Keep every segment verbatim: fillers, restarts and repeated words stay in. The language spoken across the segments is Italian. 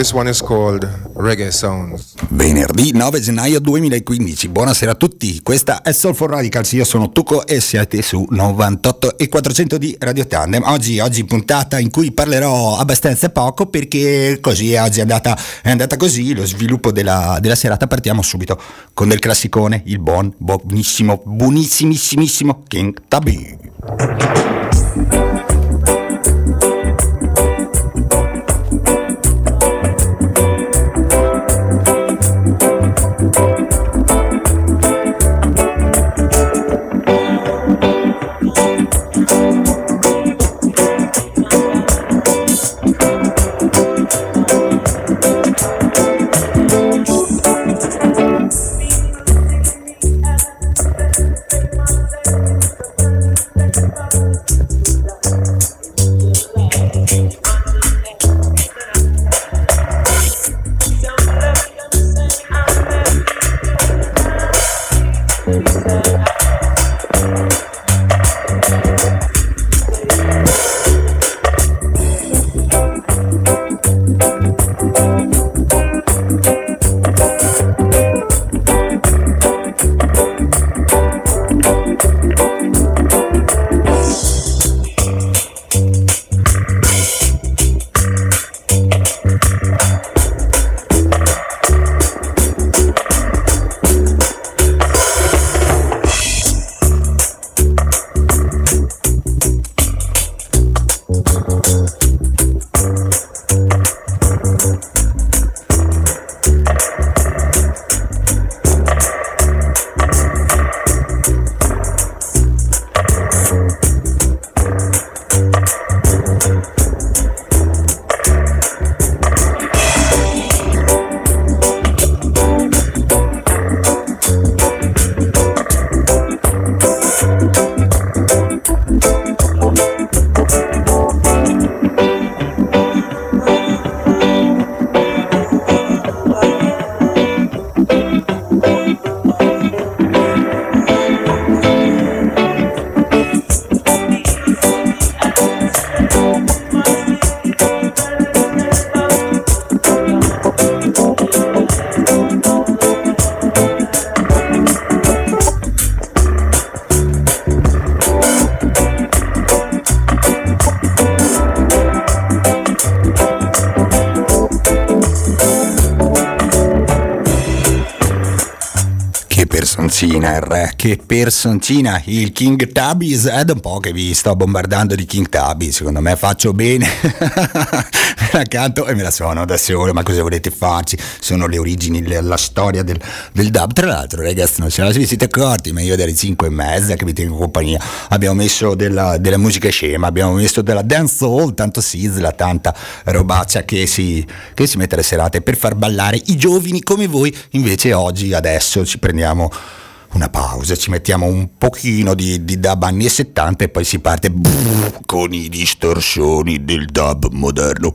This one is called Reggae Sounds. Venerdì nove gennaio duemilaquindici, buonasera a tutti, questa è Soul for Radicals, io sono Tuco e siete su novantotto e quattrocento di Radio Tandem. Oggi, oggi puntata in cui parlerò abbastanza poco perché così oggi è andata, è andata così, lo sviluppo della, della serata. Partiamo subito con del classicone, il buon, buonissimo, buonissimissimo King Tubby. Che personcina il King Tubby, è da un po' che vi sto bombardando di King Tubby, secondo me faccio bene. La canto e me la suono da solo, ma cosa volete farci? Sono le origini, le, la storia del, del dub. Tra l'altro, ragazzi, non se ne siete accorti, ma io dalle cinque e mezza che vi tengo compagnia abbiamo messo della, della musica scema, abbiamo messo della dancehall, tanto sizzla, tanta robaccia che si, che si mette alle serate per far ballare i giovani come voi. Invece oggi, adesso, ci prendiamo una pausa, ci mettiamo un pochino di, di dub anni settanta e poi si parte con i distorsioni del dub moderno.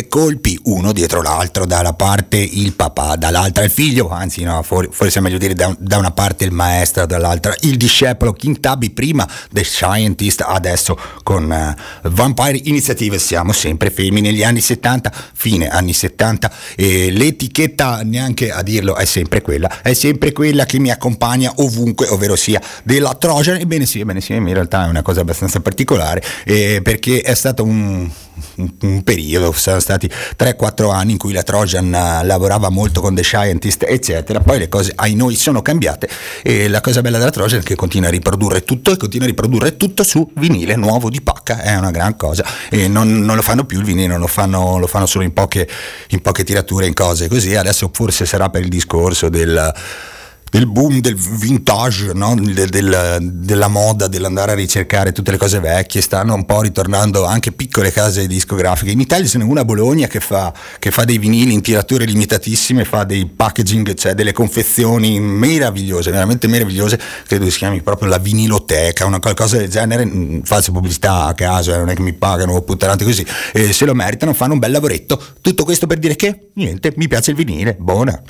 due colpi uno dietro l'altro, da una parte il papà, dall'altra il figlio, anzi no, forse è meglio dire da, da una parte il maestro, dall'altra il discepolo King Tubby, prima The Scientist, adesso con uh, Vampire Initiative. Siamo sempre fermi negli anni settanta, fine anni settanta, e l'etichetta, neanche a dirlo, è sempre quella, è sempre quella che mi accompagna ovunque, ovvero sia della Trojan. Ebbene sì, ebbene sì, in realtà è una cosa abbastanza particolare, eh, perché è stato un un periodo, sono stati tre quattro anni in cui la Trojan lavorava molto con The Scientist eccetera, poi le cose ai noi sono cambiate, e la cosa bella della Trojan è che continua a riprodurre tutto e continua a riprodurre tutto su vinile nuovo di pacca, è una gran cosa, e non, non lo fanno più il vinile, non lo fanno, lo fanno solo in poche, in poche tirature, in cose così. Adesso forse sarà per il discorso del del boom del vintage, no? del, del, della moda, dell'andare a ricercare tutte le cose vecchie. Stanno un po' ritornando anche piccole case discografiche. In Italia ce n'è una a Bologna che fa, che fa dei vinili in tirature limitatissime, fa dei packaging, cioè delle confezioni meravigliose, veramente meravigliose, credo si chiami proprio la Viniloteca, una qualcosa del genere, false pubblicità a caso, eh, non è che mi pagano, puttanate così, eh, se lo meritano, fanno un bel lavoretto. Tutto questo per dire che, niente, mi piace il vinile, buona!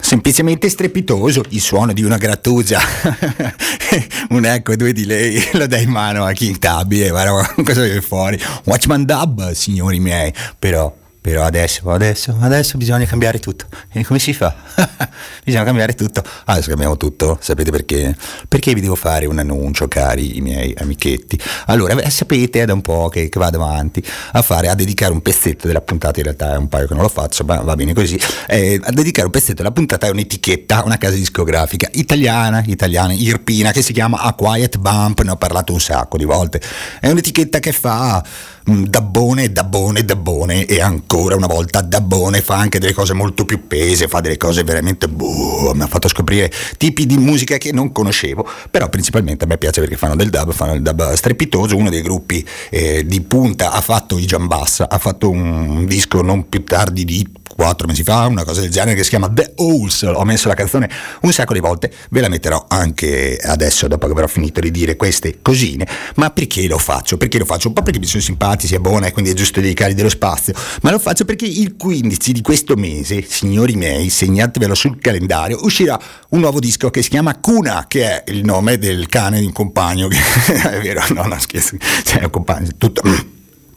Semplicemente strepitoso il suono di una grattugia, un eco e due di lei, lo dai in mano a King Tubby e guarda cosa viene fuori. Watchman Dub, signori miei, però però adesso, adesso, adesso bisogna cambiare tutto. E come si fa? Bisogna cambiare tutto. Ah, adesso cambiamo tutto, sapete perché? Perché vi devo fare un annuncio, cari i miei amichetti. Allora, beh, sapete, è da un po' che, che vado avanti a fare, a dedicare un pezzetto della puntata, in realtà è un paio che non lo faccio, ma va bene così, eh, a dedicare un pezzetto della puntata è un'etichetta, una casa discografica italiana, italiana, irpina, che si chiama A Quiet Bump, ne ho parlato un sacco di volte, è un'etichetta che fa... Dabbone, dabbone, dabbone e ancora una volta dabbone, fa anche delle cose molto più pese, fa delle cose veramente boh, mi ha fatto scoprire tipi di musica che non conoscevo, però principalmente a me piace perché fanno del dub, fanno il dub strepitoso. Uno dei gruppi eh, di punta ha fatto i Giambassa, ha fatto un disco non più tardi di quattro mesi fa, una cosa del genere, che si chiama The Holes. Ho messo la canzone un sacco di volte, ve la metterò anche adesso dopo che avrò finito di dire queste cosine. Ma perché lo faccio? Perché lo faccio? Un po' perché mi sono simpatico, sia buona, e quindi è giusto dedicare dello spazio, ma lo faccio perché il quindici di questo mese, signori miei, segnatevelo sul calendario, uscirà un nuovo disco che si chiama Cuna, che è il nome del cane di un compagno che, è vero, no, no, scherzo, cioè un compagno, tutto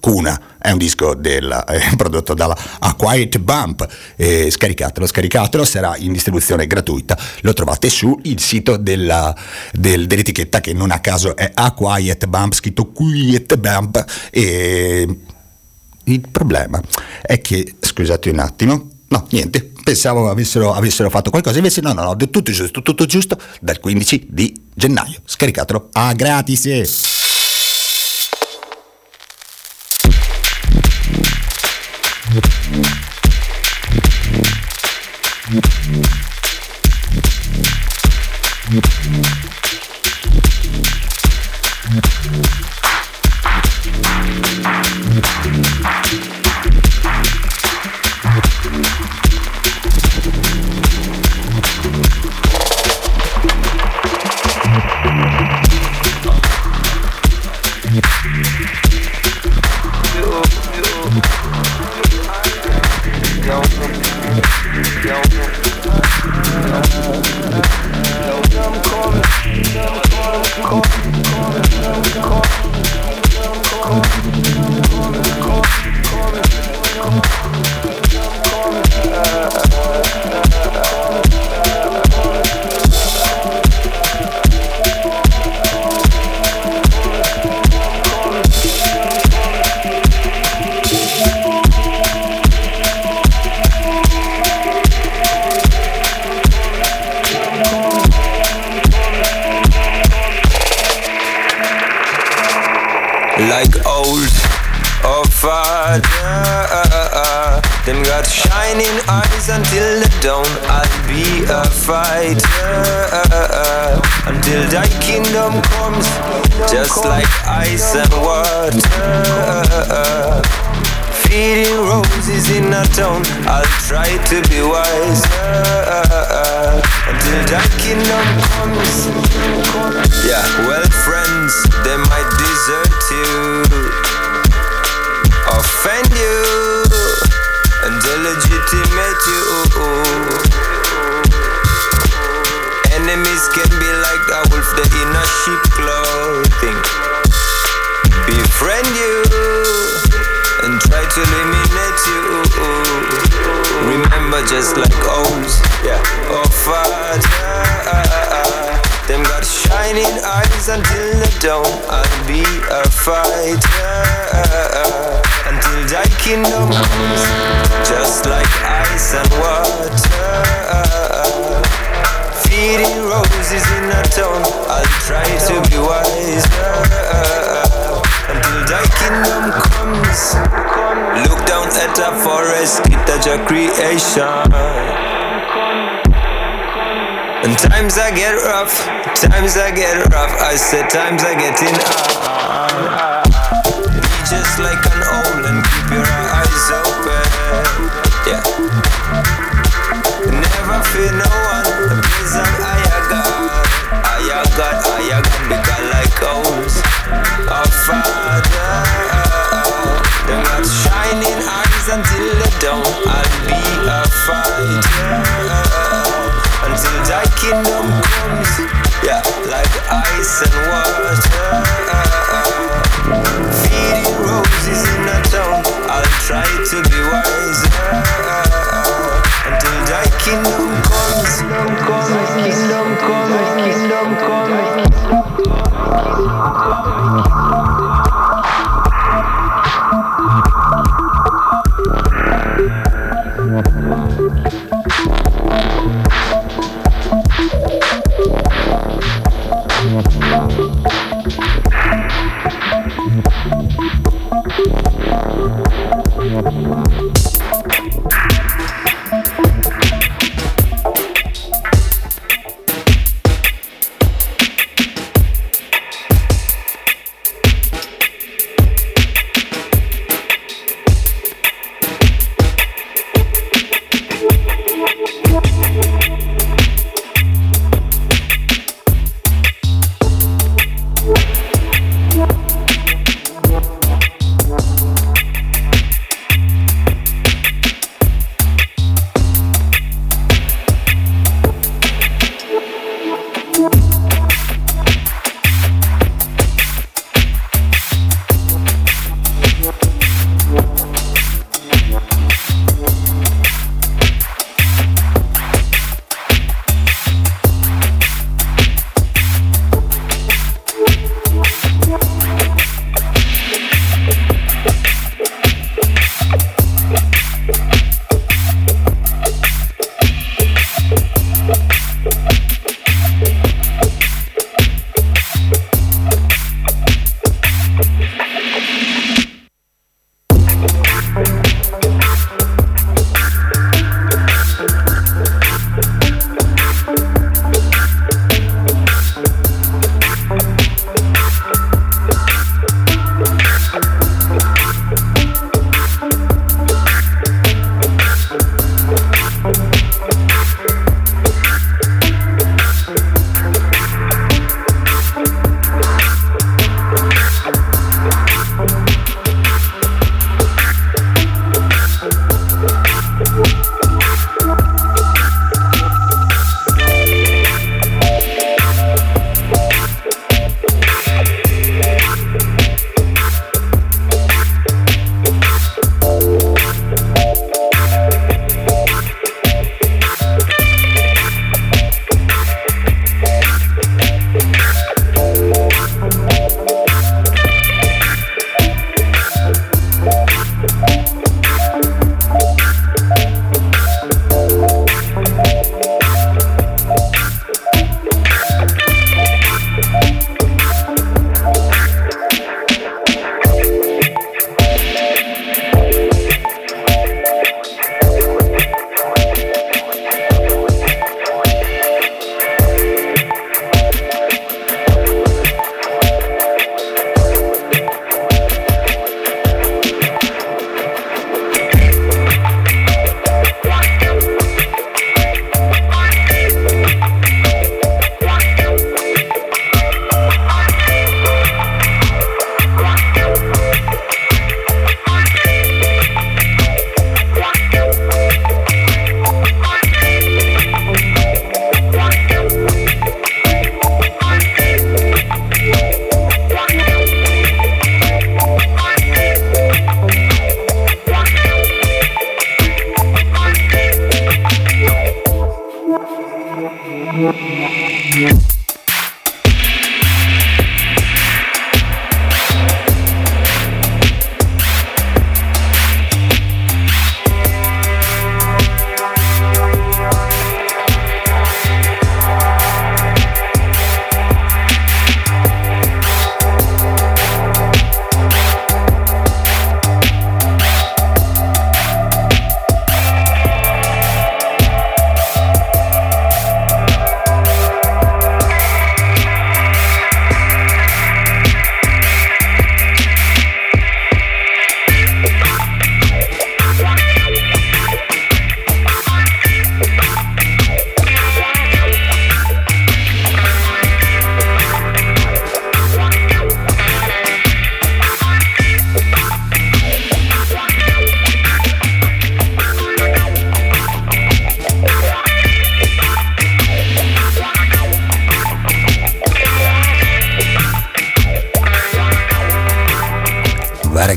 Cuna è un disco del, eh, prodotto dalla A Quiet Bump, eh, scaricatelo, scaricatelo, sarà in distribuzione gratuita, lo trovate su il sito della, del, dell'etichetta che non a caso è A Quiet Bump, scritto Quiet Bump, e il problema è che, scusate un attimo, no, niente, pensavo avessero, avessero fatto qualcosa, invece no, no, no, tutto giusto, tutto giusto, dal quindici di gennaio, scaricatelo a gratis. Try to be wise. kingdom comes, kingdom comes, kingdom comes, kingdom comes, kingdom comes.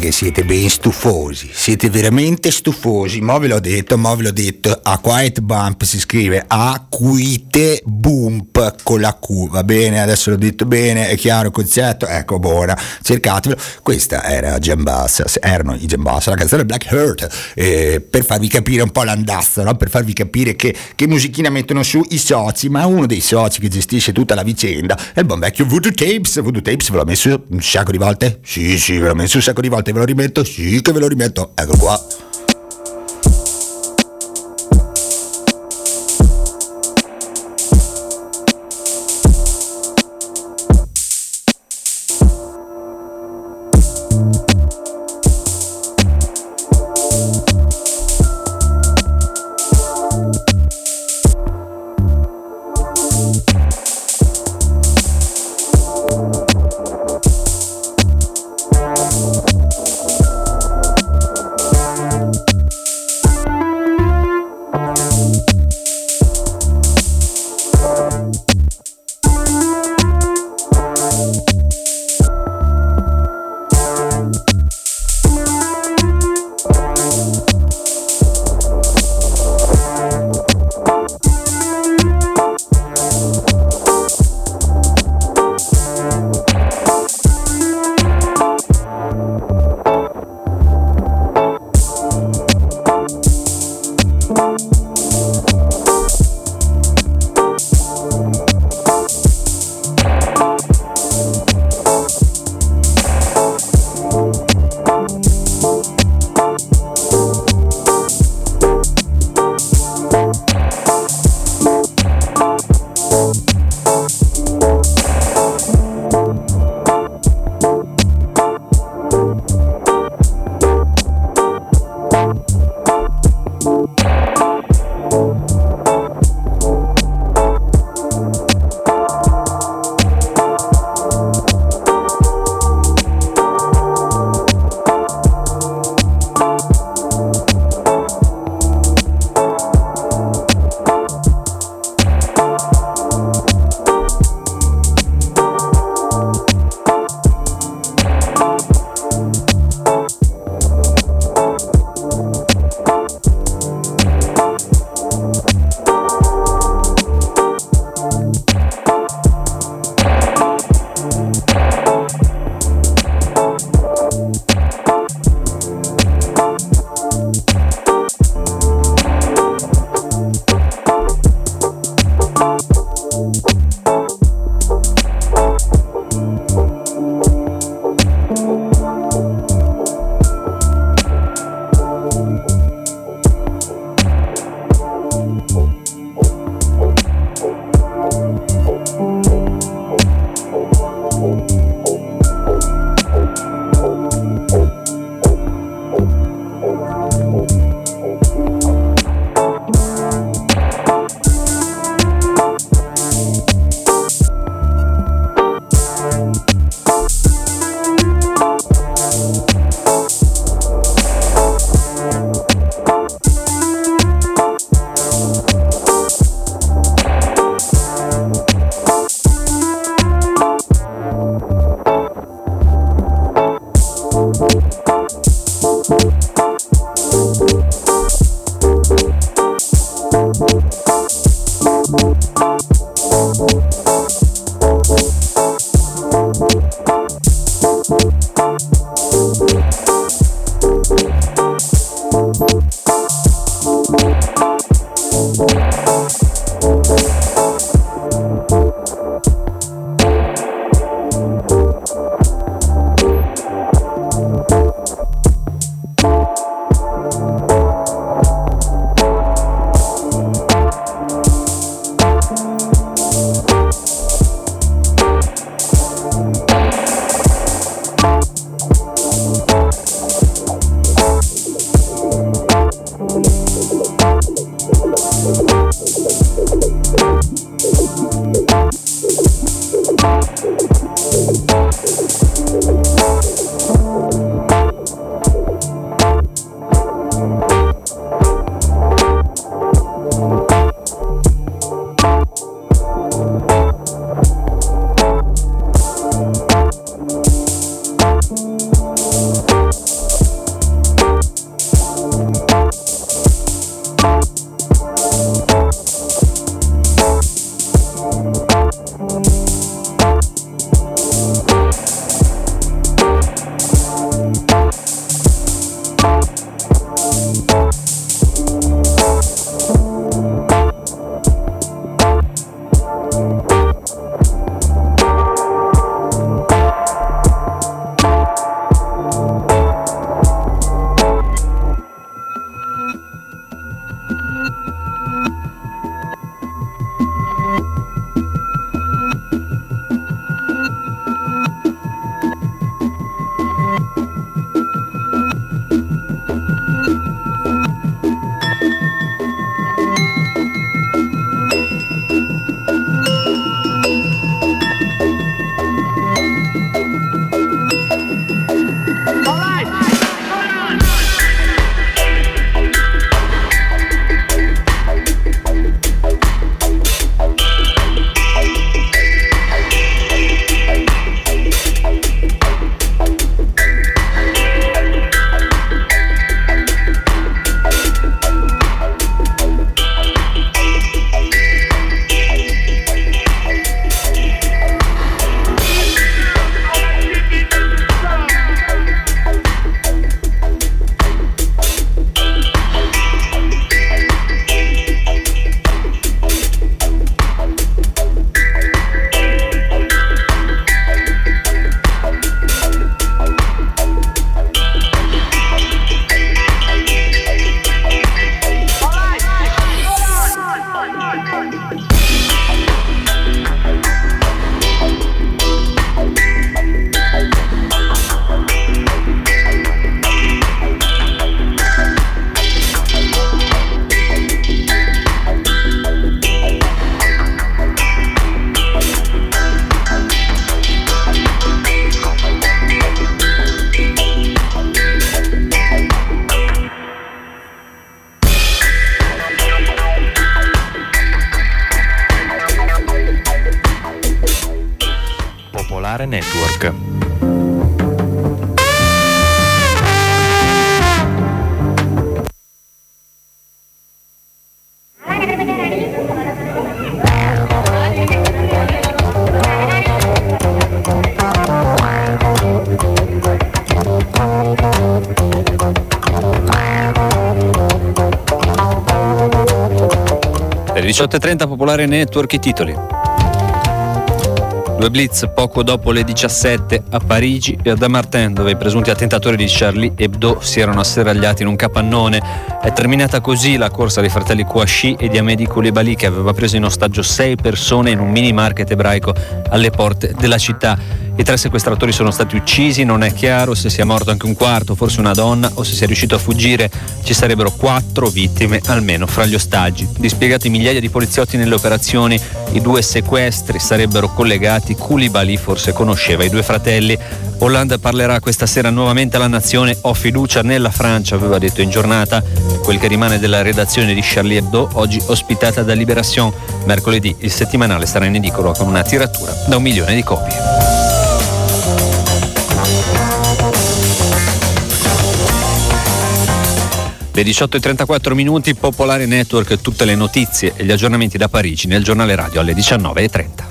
che siete ben stufosi, siete veramente stufosi, mo ve l'ho detto, mo ve l'ho detto, A Quiet Bump si scrive A Quiet Bump con la Q, va bene, adesso l'ho detto bene, è chiaro il concetto, ecco, buona, cercatevelo. Questa era Giambassa, erano i Giambassa, la canzone Black Heart, eh, per farvi capire un po' l'andazzo, no? Per farvi capire che, che musichina mettono su i soci, ma uno dei soci che gestisce tutta la vicenda è il buon vecchio Voodoo Tapes. Voodoo Tapes ve l'ho messo un sacco di volte? Sì, sì, ve l'ho messo un sacco di volte, ve lo rimetto? Sì che ve lo rimetto, ecco qua. We'll be right back. Popolare Network. diciotto e trenta Popolare Network, i titoli. Due blitz poco dopo le diciassette a Parigi e a Damartin, dove i presunti attentatori di Charlie Hebdo si erano asseragliati in un capannone. È terminata così la corsa dei fratelli Kouachi e di Amedy Coulibaly, che aveva preso in ostaggio sei persone in un mini market ebraico alle porte della città. I tre sequestratori sono stati uccisi, non è chiaro se sia morto anche un quarto, forse una donna, o se sia riuscito a fuggire. Ci sarebbero quattro vittime almeno fra gli ostaggi. Dispiegati migliaia di poliziotti nelle operazioni, i due sequestri sarebbero collegati, Coulibaly forse conosceva i due fratelli. Hollande parlerà questa sera nuovamente alla nazione, ho fiducia nella Francia, aveva detto in giornata. Quel che rimane della redazione di Charlie Hebdo, oggi ospitata da Liberation. Mercoledì il settimanale sarà in edicola con una tiratura da un milione di copie. Le diciotto e trentaquattro minuti, Popolare Network, tutte le notizie e gli aggiornamenti da Parigi nel giornale radio alle diciannove e trenta.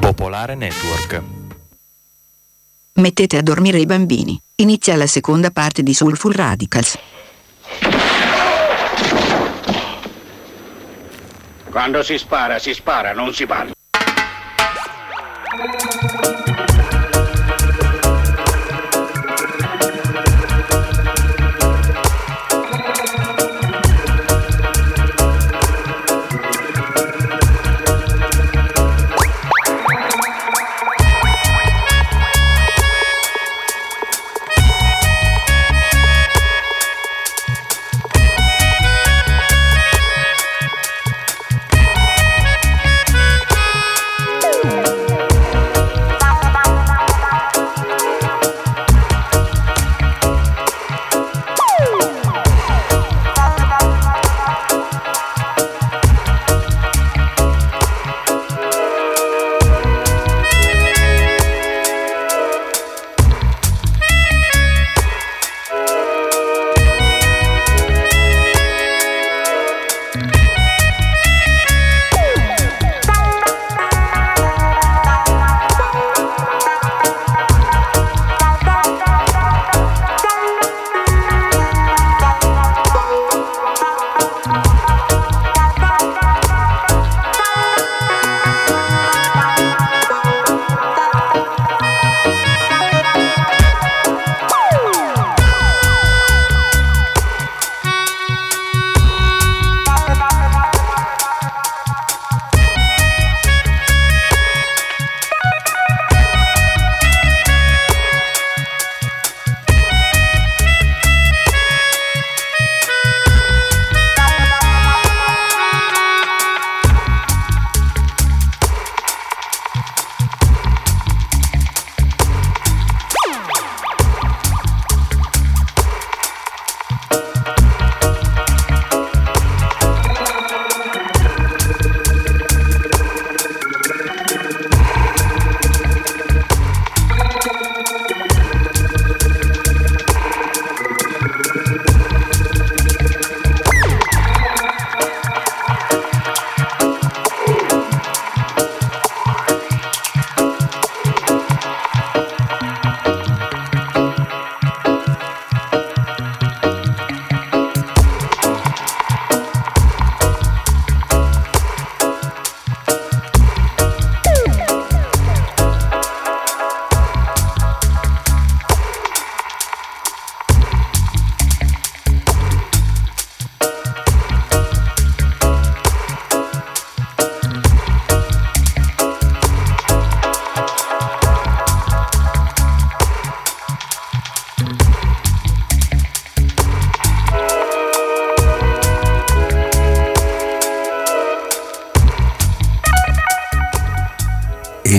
Popolare Network. Mettete a dormire i bambini. Inizia la seconda parte di Soulful Radicals. Quando si spara, si spara, non si parla.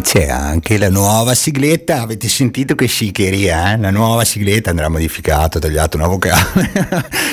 c'è anche la nuova sigletta. Avete sentito che sciccheria, eh? La nuova sigletta andrà modificata, tagliata una vocale.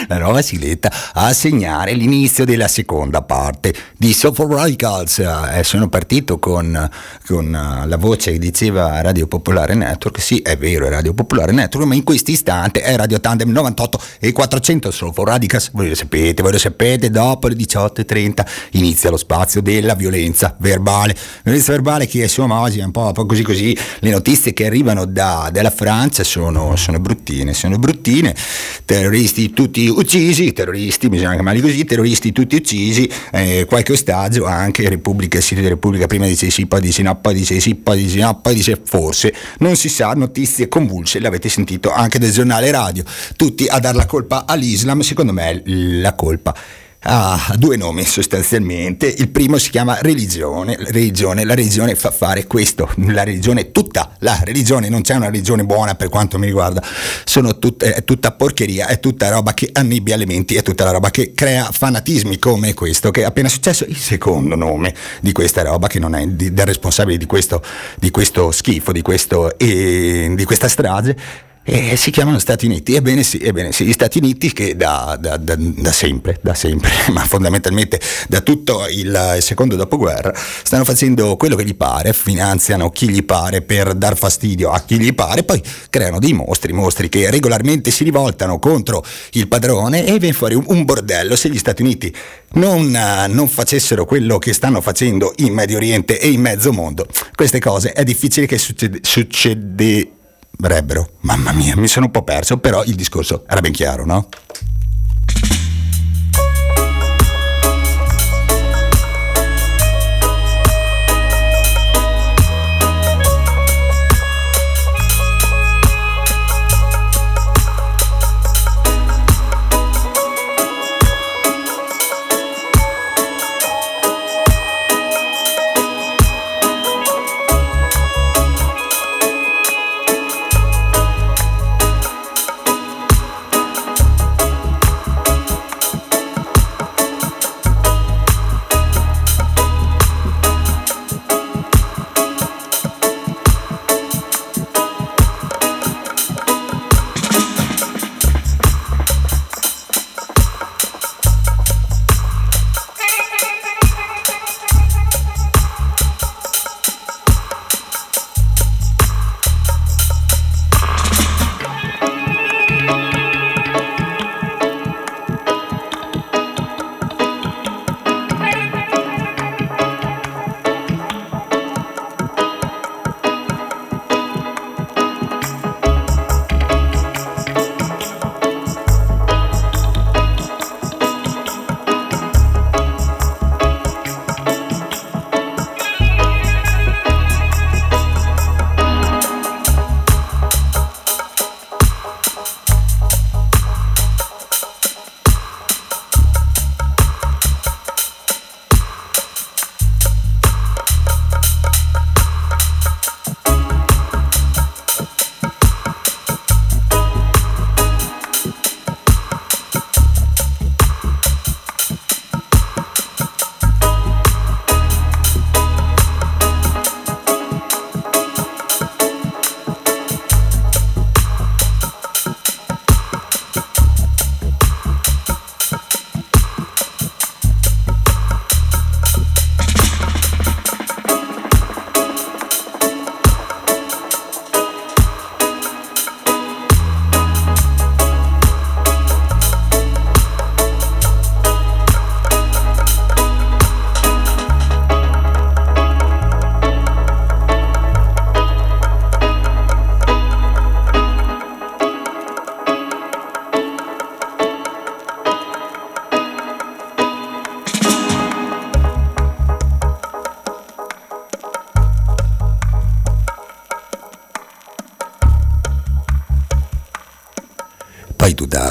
La nuova sigletta a segnare l'inizio della seconda parte di Soulful Radicals. Eh, sono partito con, con la voce che diceva Radio Popolare Network. Sì, è vero, è Radio Popolare Network, ma in questo istante è Radio Tandem novantotto e quattrocento Soulful Radicals. Voi lo sapete, voi lo sapete, dopo le diciotto e trenta inizia lo spazio della violenza verbale. Violenza verbale che insomma oggi è un po', un po' così così. Le notizie che arrivano da, dalla Francia sono, sono bruttine, sono bruttine. Terroristi tutti uccisi, terroristi, bisogna chiamarli così, terroristi tutti uccisi, eh, qualche ostaggio anche. Repubblica, il sito di Repubblica prima dice sì, poi dice no, poi dice sì, poi dice no, poi dice forse, non si sa, notizie convulse, l'avete sentito anche del giornale radio, tutti a dar la colpa all'Islam. Secondo me la colpa ha ah, due nomi sostanzialmente. Il primo si chiama religione. La religione, la religione fa fare questo, la religione, tutta la religione, non c'è una religione buona per quanto mi riguarda, sono tut, è tutta porcheria, è tutta roba che annebbia le menti, è tutta la roba che crea fanatismi come questo che è appena successo. Il secondo nome di questa roba che non è di, del responsabile di questo, di questo schifo, di, questo, eh, di questa strage, e si chiamano Stati Uniti. Ebbene sì, ebbene sì, gli Stati Uniti che da, da, da, da sempre, da sempre, ma fondamentalmente da tutto il secondo dopoguerra stanno facendo quello che gli pare, finanziano chi gli pare per dar fastidio a chi gli pare, poi creano dei mostri, mostri che regolarmente si rivoltano contro il padrone e viene fuori un, un bordello. Se gli Stati Uniti non, non facessero quello che stanno facendo in Medio Oriente e in mezzo mondo, queste cose è difficile che succede, succede Brebbero. Mamma mia, mi sono un po' perso, però il discorso era ben chiaro, no?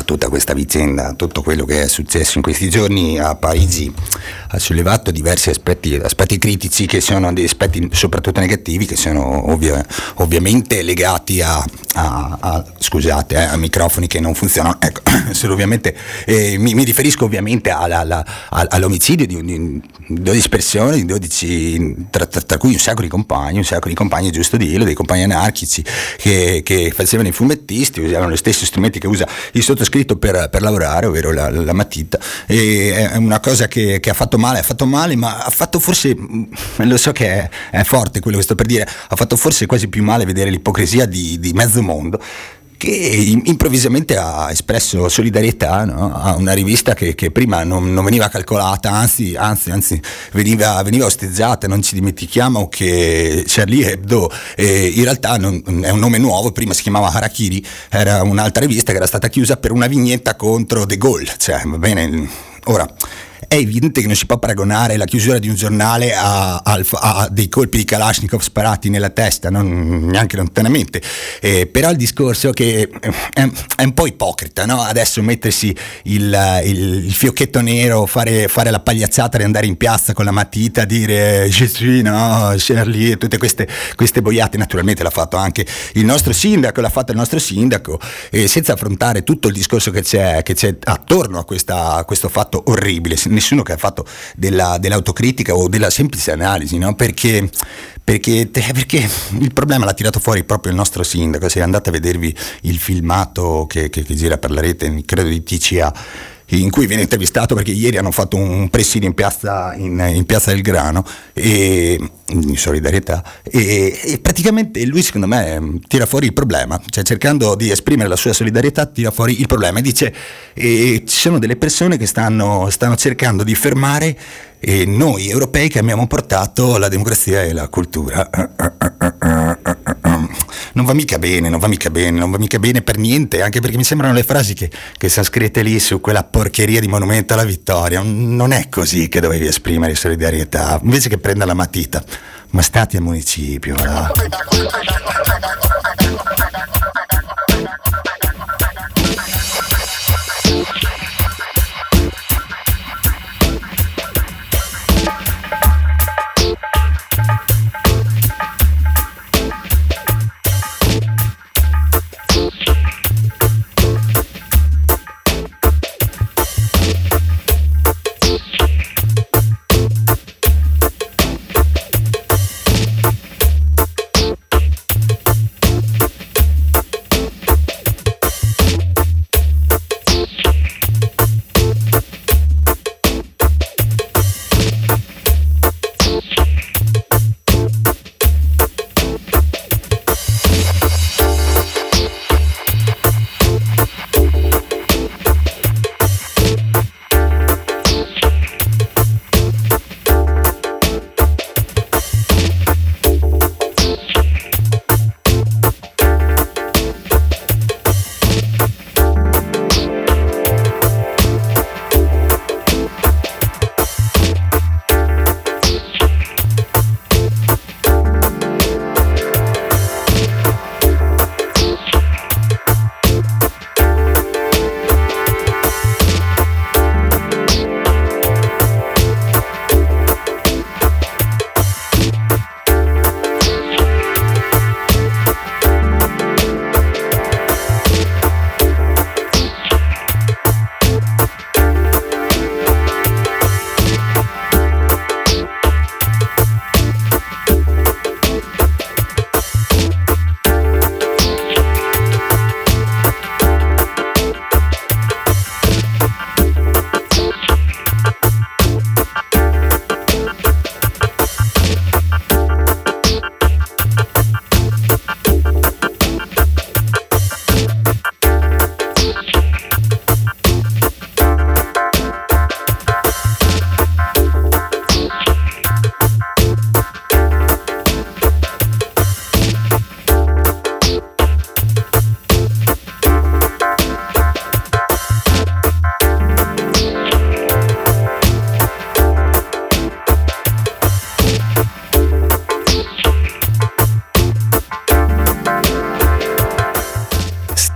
Tutta questa vicenda, tutto quello che è successo in questi giorni a Parigi ha sollevato diversi aspetti, aspetti critici, che sono degli aspetti soprattutto negativi, che sono ovvia, ovviamente legati a, a, a scusate eh, a microfoni che non funzionano, ecco, se ovviamente eh, mi, mi riferisco ovviamente alla, alla, all'omicidio di, di dodici persone, di dodici, tra, tra, tra cui un sacco di compagni, un sacco di compagni, giusto dirlo, dei compagni anarchici che, che facevano i fumettisti, usavano gli stessi strumenti che usa il sottoscritto per, per lavorare, ovvero la, la matita, e è una cosa che, che ha fatto male, ha fatto male, ma ha fatto forse, lo so che è, è forte quello che sto per dire, ha fatto forse quasi più male vedere l'ipocrisia di, di mezzo mondo, che improvvisamente ha espresso solidarietà, no? A una rivista che, che prima non, non veniva calcolata, anzi, anzi, anzi veniva, veniva osteggiata. Non ci dimentichiamo che Charlie Hebdo eh, in realtà non, è un nome nuovo, prima si chiamava Harakiri, era un'altra rivista che era stata chiusa per una vignetta contro De Gaulle, cioè, va bene, ora... È evidente che non si può paragonare la chiusura di un giornale a, a, a dei colpi di Kalashnikov sparati nella testa, non, neanche lontanamente, eh, però il discorso che è, è un po' ipocrita, no? Adesso mettersi il, il, il fiocchetto nero, fare, fare la pagliazzata di andare in piazza con la matita, dire Gesù, no, Charlie, tutte queste, queste boiate. Naturalmente l'ha fatto anche il nostro sindaco, l'ha fatto il nostro sindaco, eh, senza affrontare tutto il discorso che c'è, che c'è attorno a, questa, a questo fatto orribile. Nessuno che ha fatto della, dell'autocritica o della semplice analisi, no? Perché, perché, perché il problema l'ha tirato fuori proprio il nostro sindaco. Se andate a vedervi il filmato che, che, che gira per la rete, credo di T C A, in cui viene intervistato, perché ieri hanno fatto un presidio in piazza, in, in piazza del Grano, e, in solidarietà, e, e praticamente lui secondo me tira fuori il problema, cioè cercando di esprimere la sua solidarietà tira fuori il problema e dice eh, ci sono delle persone che stanno, stanno cercando di fermare eh, noi europei che abbiamo portato la democrazia e la cultura. Non va mica bene, non va mica bene, non va mica bene per niente, anche perché mi sembrano le frasi che, che sono scritte lì su quella porcheria di Monumento alla Vittoria. Non è così che dovevi esprimere solidarietà, invece che prenda la matita, ma stati al municipio, là.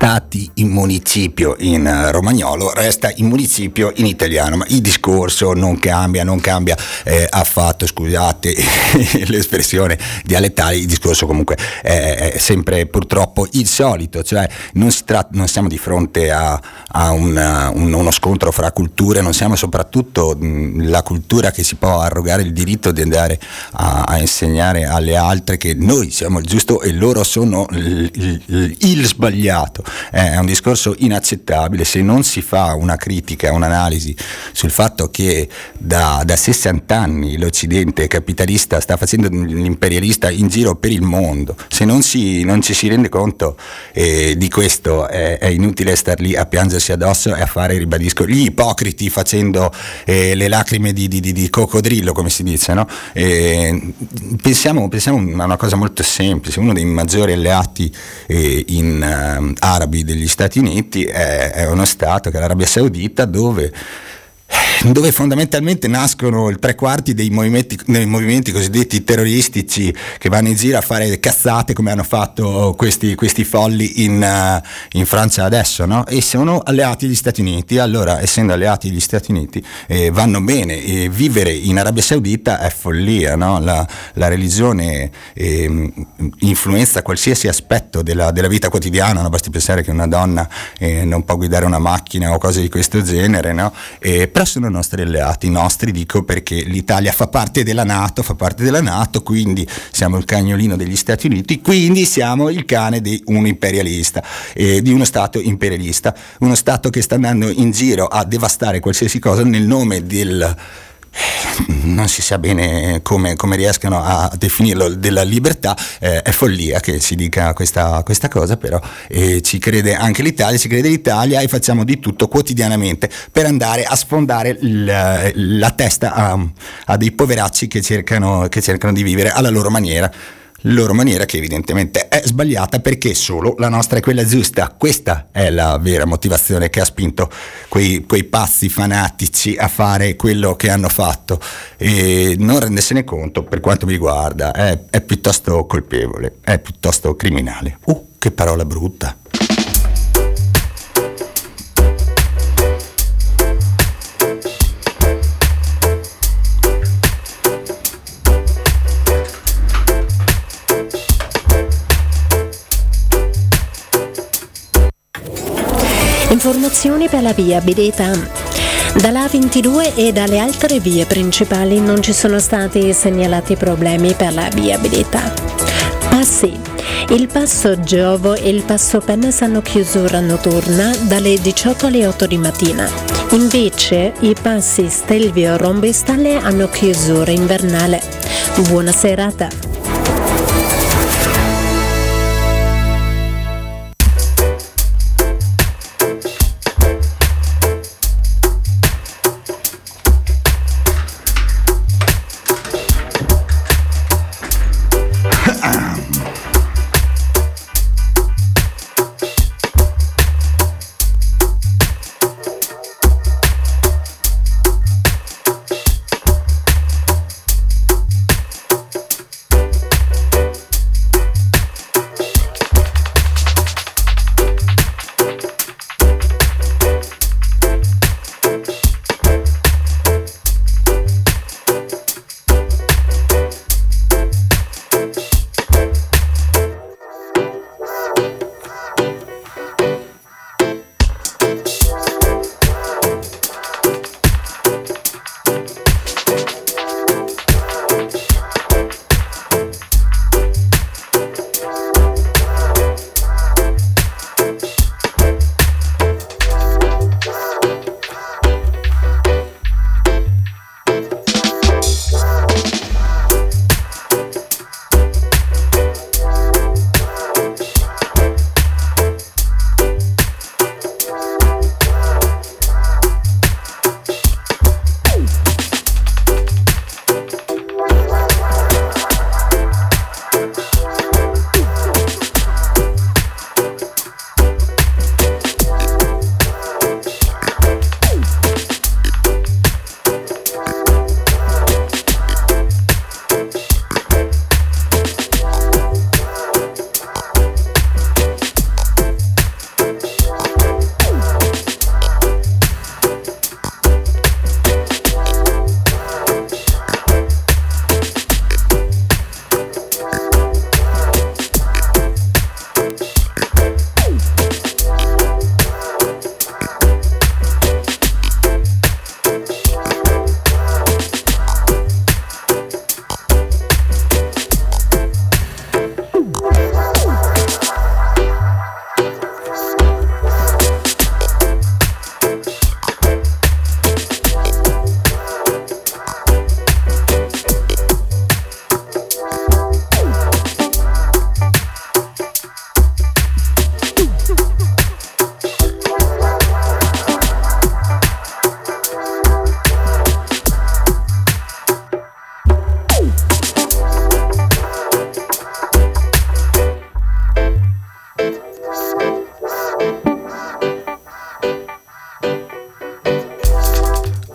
stati in municipio in romagnolo resta in municipio in italiano, ma il discorso non cambia, non cambia eh, affatto, scusate l'espressione dialettale, il discorso comunque è, è sempre purtroppo il solito, cioè non, stra- non siamo di fronte a, a una, un, uno scontro fra culture, non siamo soprattutto mh, la cultura che si può arrogare il diritto di andare a, a insegnare alle altre che noi siamo il giusto e loro sono l- l- l- il sbagliato. È un discorso inaccettabile. Se non si fa una critica, un'analisi sul fatto che da, da sessanta anni l'Occidente capitalista sta facendo l'imperialista in giro per il mondo, se non, si, non ci si rende conto eh, di questo è, è inutile star lì a piangersi addosso e a fare, ribadisco, gli ipocriti facendo eh, le lacrime di, di, di, di coccodrillo, come si dice, no? Eh, pensiamo, pensiamo a una cosa molto semplice. Uno dei maggiori alleati eh, in, eh, arabi degli Stati Uniti è, è uno stato che è l'Arabia Saudita, dove dove fondamentalmente nascono il tre quarti dei movimenti, dei movimenti cosiddetti terroristici che vanno in giro a fare cazzate come hanno fatto questi, questi folli in, uh, in Francia adesso, no? E sono alleati degli Stati Uniti. Allora, essendo alleati degli Stati Uniti eh, vanno bene, e vivere in Arabia Saudita è follia, no? La, la religione eh, influenza qualsiasi aspetto della, della vita quotidiana, no? Basti pensare che una donna eh, non può guidare una macchina o cose di questo genere, no? Eh, però sono i nostri alleati, i nostri dico perché l'Italia fa parte della NATO, fa parte della NATO, quindi siamo il cagnolino degli Stati Uniti, quindi siamo il cane di un imperialista, eh, di uno Stato imperialista, uno Stato che sta andando in giro a devastare qualsiasi cosa nel nome del... non si sa bene come, come riescano a definirlo, della libertà. Eh, è follia che si dica questa, questa cosa, però eh, ci crede anche l'Italia, ci crede l'Italia e facciamo di tutto quotidianamente per andare a sfondare la, la testa a, a dei poveracci che cercano, che cercano di vivere alla loro maniera. Loro maniera che evidentemente è sbagliata, perché solo la nostra è quella giusta. Questa è la vera motivazione che ha spinto quei, quei pazzi fanatici a fare quello che hanno fatto, e non rendersene conto, per quanto mi riguarda, è, è piuttosto colpevole, è piuttosto criminale. Uh, che parola brutta! Informazioni per la via Bedeta. Dalla A ventidue e dalle altre vie principali non ci sono stati segnalati problemi per la viabilità. Passi. Il passo Giovo e il passo Pennes hanno chiusura notturna dalle diciotto alle otto di mattina. Invece i passi Stelvio, Rombo e Stalle hanno chiusura invernale. Buona serata.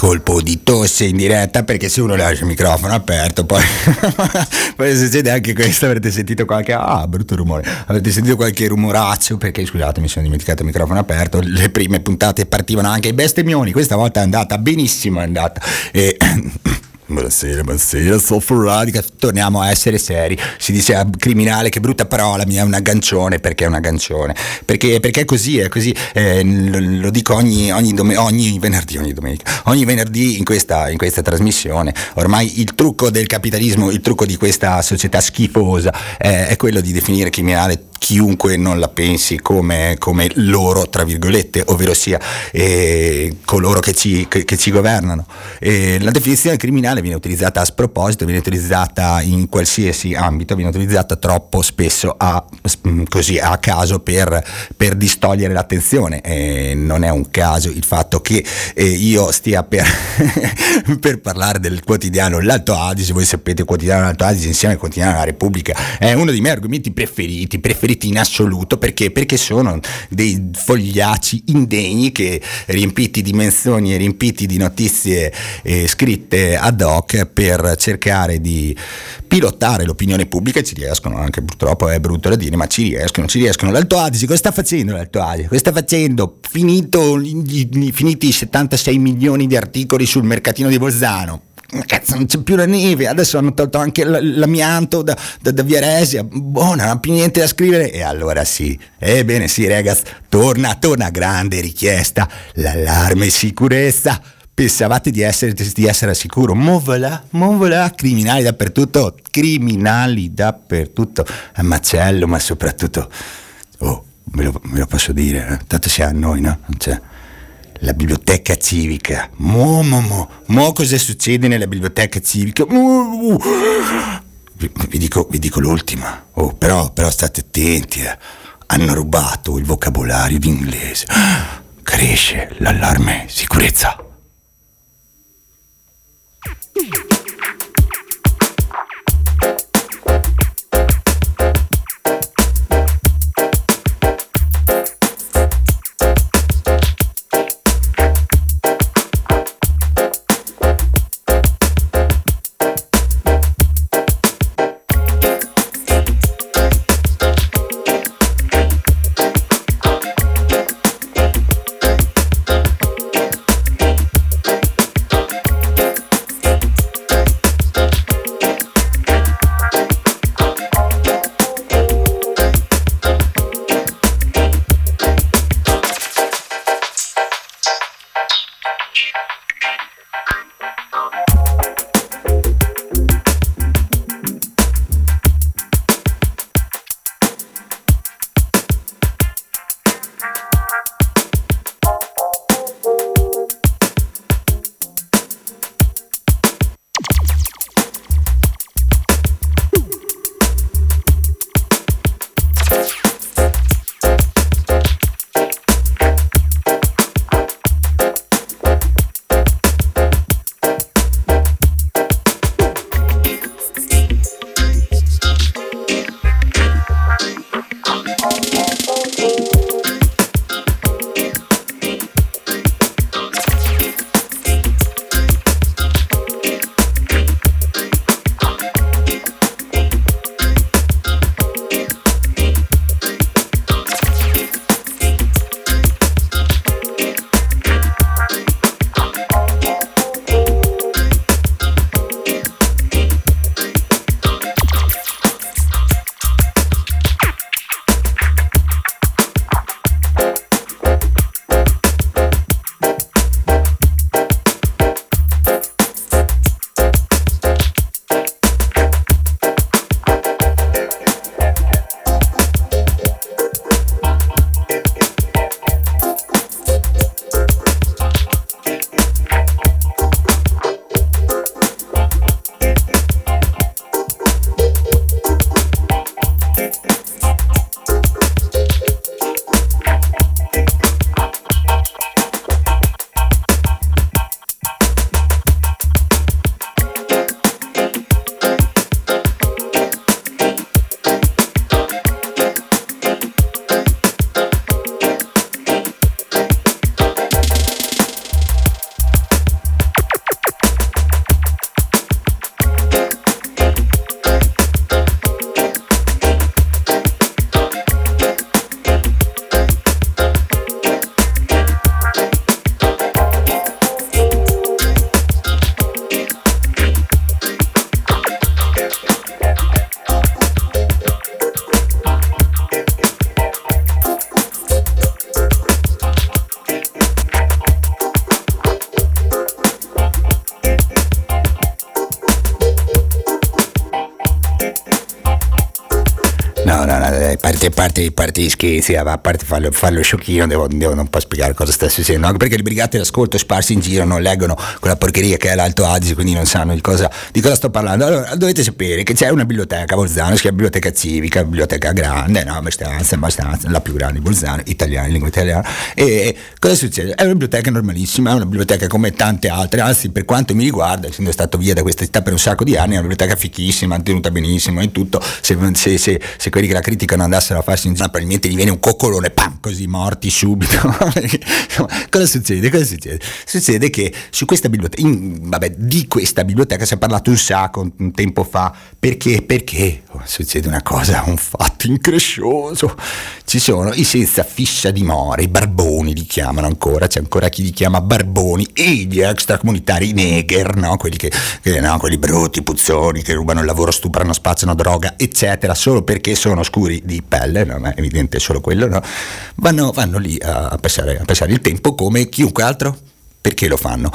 colpo di tosse in diretta, perché se uno lascia il microfono aperto poi, poi succede anche questo. Avrete sentito qualche ah brutto rumore, avete sentito qualche rumoraccio, perché scusate mi sono dimenticato il microfono aperto. Le prime puntate partivano anche i bestemmioni, questa volta è andata benissimo, è andata e Buonasera, buonasera, soffro radica, torniamo a essere seri. Si diceva criminale, che brutta parola, mi è un aggancione, perché è un aggancione, perché, perché è così, è così, eh, lo, lo dico ogni, ogni, dom- ogni venerdì, ogni domenica, ogni venerdì in questa, in questa trasmissione. Ormai il trucco del capitalismo, il trucco di questa società schifosa eh, è quello di definire criminale chiunque non la pensi come, come loro, tra virgolette, ovvero sia eh, coloro che ci, che, che ci governano. Eh, la definizione criminale viene utilizzata a sproposito, viene utilizzata in qualsiasi ambito, viene utilizzata troppo spesso a, così, a caso per, per distogliere l'attenzione. Eh, non è un caso il fatto che eh, io stia per, per parlare del quotidiano L'Alto Adige. Voi sapete, il quotidiano L'Alto Adige insieme al quotidiano La Repubblica è uno dei miei argomenti preferiti, preferiti in assoluto, perché perché sono dei fogliacci indegni, che riempiti di menzogne e riempiti di notizie eh, scritte ad hoc per cercare di pilotare l'opinione pubblica. Ci riescono anche, purtroppo è brutto da dire, ma ci riescono, ci riescono. L'Alto Adige cosa sta facendo? L'Alto Adige cosa sta facendo? Finito, finiti i settantasei milioni di articoli sul mercatino di Bolzano. Cazzo, non c'è più la neve, adesso hanno tolto anche l- l'amianto da, da, da Via Resia, buona, non ha più niente da scrivere. E allora sì, ebbene sì ragazzi, torna, torna grande richiesta, l'allarme sicurezza. Pensavate di essere, di essere al sicuro, mo voilà, mo voilà, criminali dappertutto, criminali dappertutto, a macello, ma soprattutto, oh, me lo, me lo posso dire, eh? Tanto sia a noi, no? Cioè, la biblioteca civica, mo mo mo, mo cosa succede nella biblioteca civica? Mo, vi, vi dico, vi dico l'ultima. Oh, però, però state attenti. Eh. Hanno rubato il vocabolario d'inglese. Cresce l'allarme sicurezza. parte, parte, parte gli scherzi, a parte farlo, farlo sciocchino, devo, devo un po' spiegare cosa sta succedendo, anche perché le brigate d'ascolto sparse in giro non leggono quella porcheria che è l'Alto Adige, quindi non sanno di cosa, di cosa sto parlando. Allora dovete sapere che c'è una biblioteca a Bolzano, si chiama biblioteca civica, biblioteca grande, no, abbastanza, abbastanza, la più grande di Bolzano, italiana, in lingua italiana. E cosa succede? È una biblioteca normalissima, è una biblioteca come tante altre, anzi per quanto mi riguarda, essendo stato via da questa città per un sacco di anni, è una biblioteca fichissima, tenuta benissimo e tutto, se, se, se, se quelli che la criticano andassero a farsi in zona probabilmente gli viene un coccolone, pam, così morti subito. Cosa succede? Cosa succede? Succede che su questa biblioteca, in, vabbè, di questa biblioteca si è parlato un sacco un, un tempo fa, perché? Perché oh, succede una cosa, un fatto increscioso, ci sono i senza fissa dimora, i barboni li chiamano ancora, c'è ancora chi li chiama barboni, e gli extracomunitari, i neger, no? Quelli che, che no, quelli brutti, puzzoni, che rubano il lavoro, stuprano, spazzano droga, eccetera, solo perché sono scuri di pelle, non è evidente solo quello, no? Vanno, vanno lì a passare, a passare il tempo come chiunque altro. Perché lo fanno?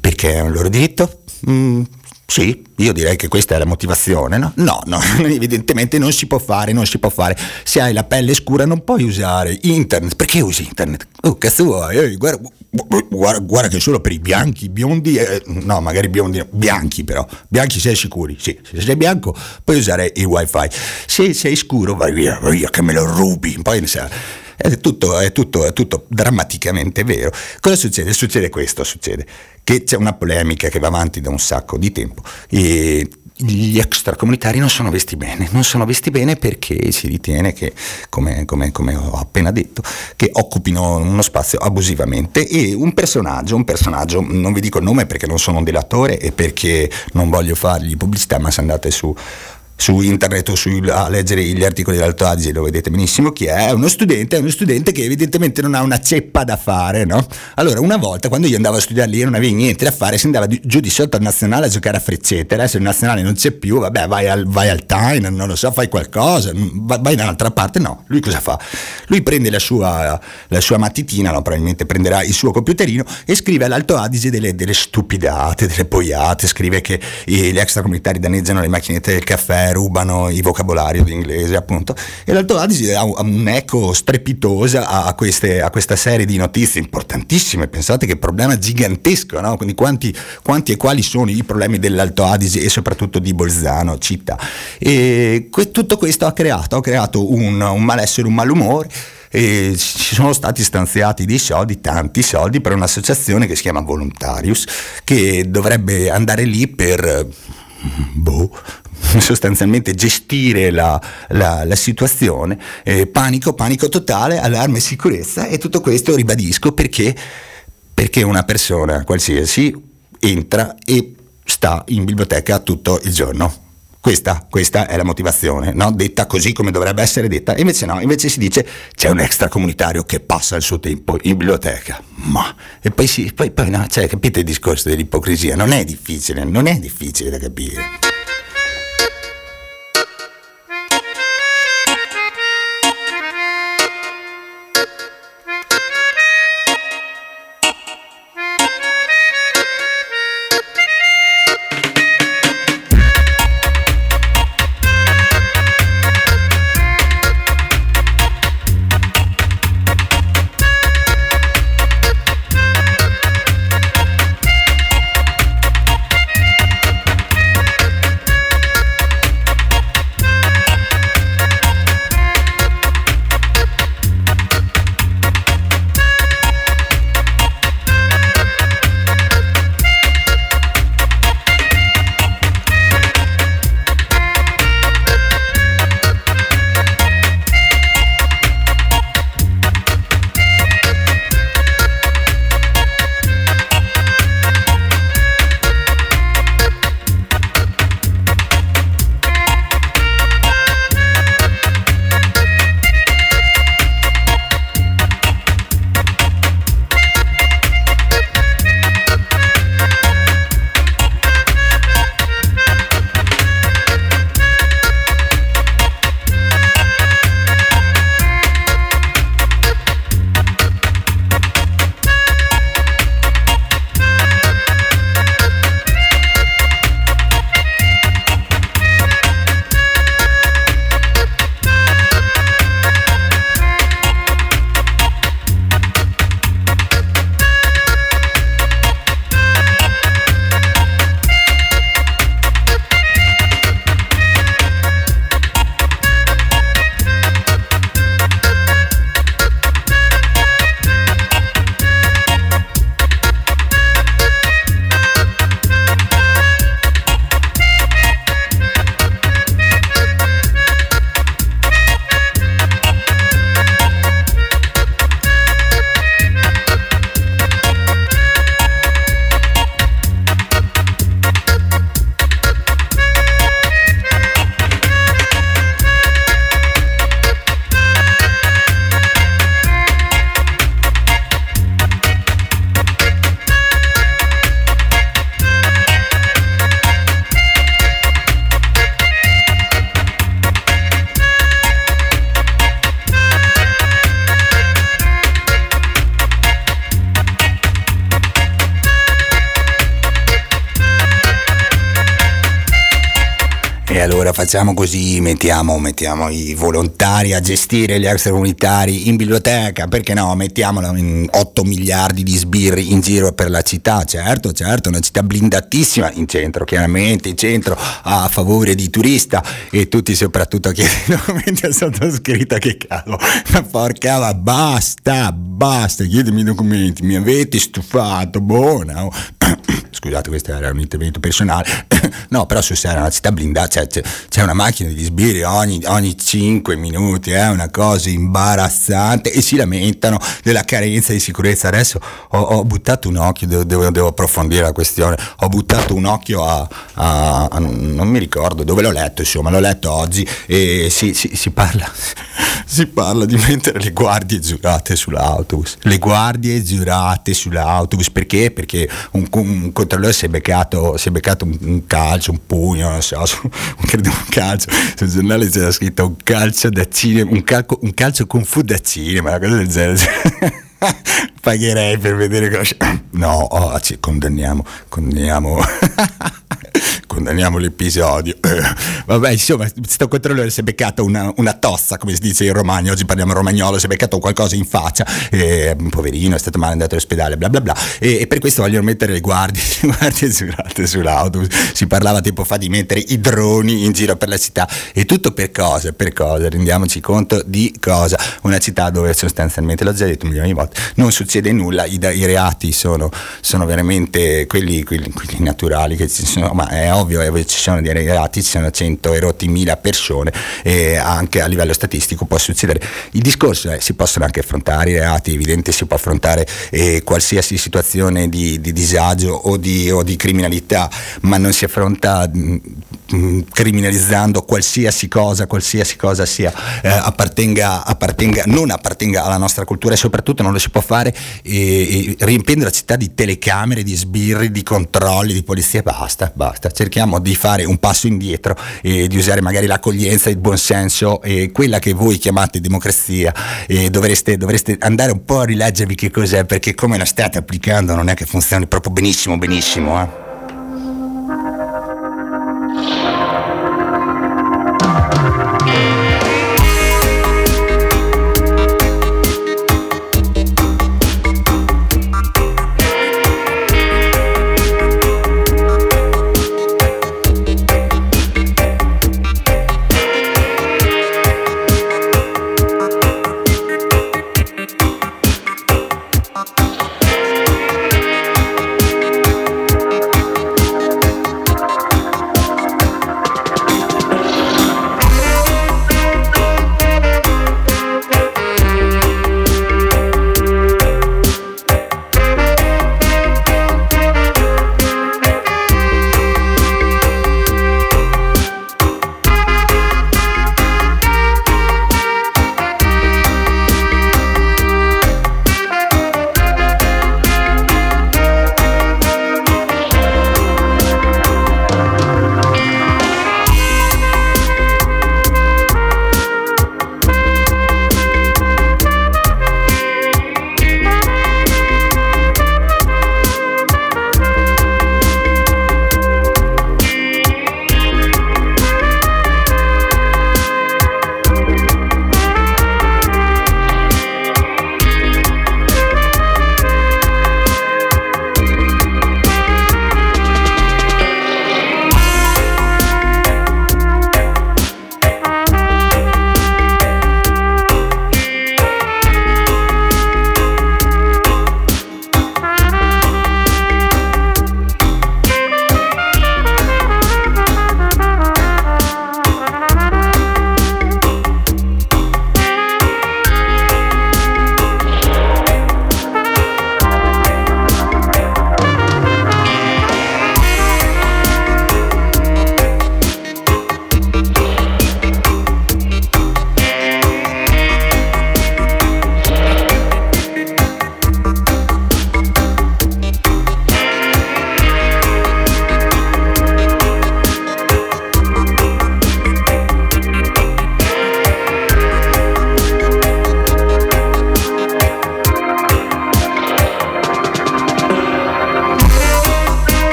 Perché è un loro diritto? Mm, sì, io direi che questa è la motivazione, no? No, no, evidentemente non si può fare, non si può fare. Se hai la pelle scura non puoi usare internet. Perché usi internet? Oh, cazzo vuoi? Guarda, guarda, guarda che solo per i bianchi, biondi, eh, no, magari biondi, bianchi però, bianchi sei sicuri, sì, se sei bianco puoi usare il wifi, se sei scuro vai via, vai via che me lo rubi, poi sa. È tutto, è, tutto, è tutto drammaticamente vero. Cosa succede? Succede questo, succede che c'è una polemica che va avanti da un sacco di tempo e gli extracomunitari non sono vesti bene, non sono vesti bene perché si ritiene che, come, come, come ho appena detto, che occupino uno spazio abusivamente, e un personaggio, un personaggio, non vi dico il nome perché non sono un delatore e perché non voglio fargli pubblicità, ma se andate su... su internet o su, a leggere gli articoli dell'Alto Adige lo vedete benissimo chi è, è uno studente, è uno studente che evidentemente non ha una ceppa da fare, no? Allora una volta quando io andavo a studiare lì non avevo niente da fare, si andava giù di sotto al nazionale a giocare a freccette, adesso il nazionale non c'è più, vabbè vai al, vai al Time, non lo so, fai qualcosa, vai da un'altra parte, no, lui cosa fa? Lui prende la sua, la sua matitina, no, probabilmente prenderà il suo computerino e scrive all'Alto Adige delle, delle stupidate, delle boiate, scrive che gli extracomunitari danneggiano le macchinette del caffè, rubano i vocabolari d'inglese appunto, e l'Alto Adige ha un'eco strepitosa a, queste, a questa serie di notizie importantissime. Pensate che problema gigantesco, no? Quindi quanti, quanti e quali sono i problemi dell'Alto Adige e soprattutto di Bolzano città, e que- tutto questo ha creato, ha creato un, un malessere, un malumore, e ci sono stati stanziati dei soldi, tanti soldi, per un'associazione che si chiama Voluntarius, che dovrebbe andare lì per boh sostanzialmente gestire la, la, la situazione, eh, panico, panico totale, allarme e sicurezza, e tutto questo ribadisco perché, perché una persona qualsiasi entra e sta in biblioteca tutto il giorno. Questa, questa è la motivazione, no? Detta così come dovrebbe essere detta, invece no, invece si dice c'è un extracomunitario che passa il suo tempo in biblioteca, ma e poi sì, poi, poi no, cioè, capite il discorso dell'ipocrisia, non è difficile, non è difficile da capire. facciamo così, mettiamo, mettiamo i volontari a gestire gli extracomunitari in biblioteca, perché no, mettiamolo in otto miliardi di sbirri in giro per la città. Certo, certo, una città blindatissima in centro, chiaramente in centro a favore di turista, e tutti soprattutto chiedono documenti al sottoscritto. Che cavolo, ma porca va, basta, basta, chiedimi i documenti, mi avete stufato, buona. Scusate, questo era un intervento personale. No, però su serio, una città blindata, cioè, c'è, c'è una macchina degli sbirri ogni, ogni cinque minuti, è eh, una cosa imbarazzante, e si lamentano della carenza di sicurezza. Adesso ho, ho buttato un occhio, devo, devo, devo approfondire la questione, ho buttato un occhio a, a, a non mi ricordo dove l'ho letto, insomma l'ho letto oggi, e si, si, si parla si parla di mettere le guardie giurate sull'autobus, le guardie giurate sull'autobus, perché? Perché un, un controllore si è beccato, si è beccato un, un calcio, un pugno, non so, su, credo un calcio, sul giornale c'era scritto un calcio da cinema, un, calco, un calcio kung fu da cinema, una cosa del genere. Pagherei per vedere cosa... No, oh, ci condanniamo, condanniamo... condanniamo l'episodio. Vabbè, insomma, sto controllore si è beccato una, una tossa, come si dice in Romagna, oggi parliamo romagnolo, si è beccato qualcosa in faccia, e, poverino, è stato male, andato all'ospedale, bla bla bla, e, e per questo vogliono mettere le guardie, le guardie giurate sull'autobus. Si parlava tempo fa di mettere i droni in giro per la città, e tutto per cosa? Per cosa? Rendiamoci conto di cosa? Una città dove sostanzialmente, l'ho già detto milioni di volte, non succede nulla, i, i reati sono, sono veramente quelli, quelli, quelli naturali che ci sono, ma è ovvio, ci sono dei reati, ci sono cento e rotti mila persone, e anche a livello statistico può succedere. Il discorso è, si possono anche affrontare i reati, evidente, si può affrontare eh, qualsiasi situazione di, di disagio o di, o di criminalità, ma non si affronta mh, mh, criminalizzando qualsiasi cosa, qualsiasi cosa sia, eh, appartenga, appartenga, non appartenga alla nostra cultura, e soprattutto non lo si può fare eh, riempiendo la città di telecamere, di sbirri, di controlli, di polizia. Basta, basta. Cerchiamo di fare un passo indietro e di usare magari l'accoglienza, il buonsenso, e quella che voi chiamate democrazia, e dovreste, dovreste andare un po' a rileggervi che cos'è, perché come la state applicando non è che funzioni proprio benissimo benissimo eh.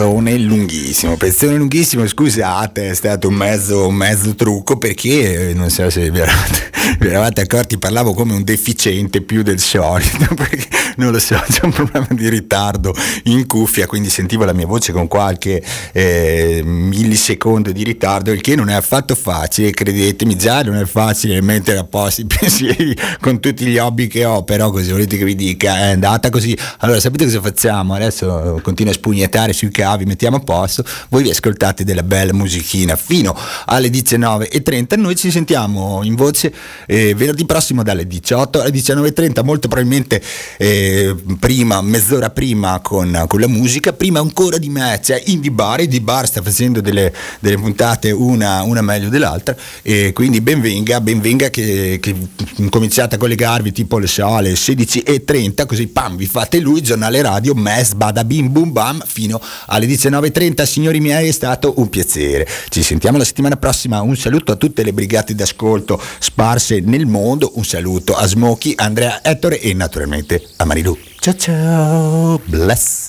pezzone lunghissimo, pezzone lunghissimo, scusate, è stato un mezzo, un mezzo trucco, perché non so se vi eravate, vi eravate accorti, parlavo come un deficiente più del solito, perché non lo so, c'è un problema di ritardo in cuffia, quindi sentivo la mia voce con qualche eh, millisecondo di ritardo, il che non è affatto facile, credetemi, già non è facile mettere a posto i pensieri con tutti gli hobby che ho, però così volete che vi dica, è andata così. Allora sapete cosa facciamo? Adesso continuo a spugnettare sui cavi, mettiamo a posto, voi vi ascoltate della bella musichina fino alle diciannove e trenta, noi ci sentiamo in voce eh, venerdì prossimo dalle diciotto alle diciannove e trenta, molto probabilmente eh, prima, mezz'ora prima con, con la musica, prima ancora di me c'è cioè Indie Bar, Indie Bar sta facendo delle, delle puntate una, una meglio dell'altra, e quindi benvenga, benvenga che, che cominciate a collegarvi tipo le so alle sedici e trenta, così pam vi fate lui, giornale radio, mes bada bim bum bam fino alle diciannove e trenta. Signori miei, è stato un piacere, ci sentiamo la settimana prossima, un saluto a tutte le brigate d'ascolto sparse nel mondo, un saluto a Smokey, Andrea, Ettore e naturalmente a Marilu. Ciao ciao, bless.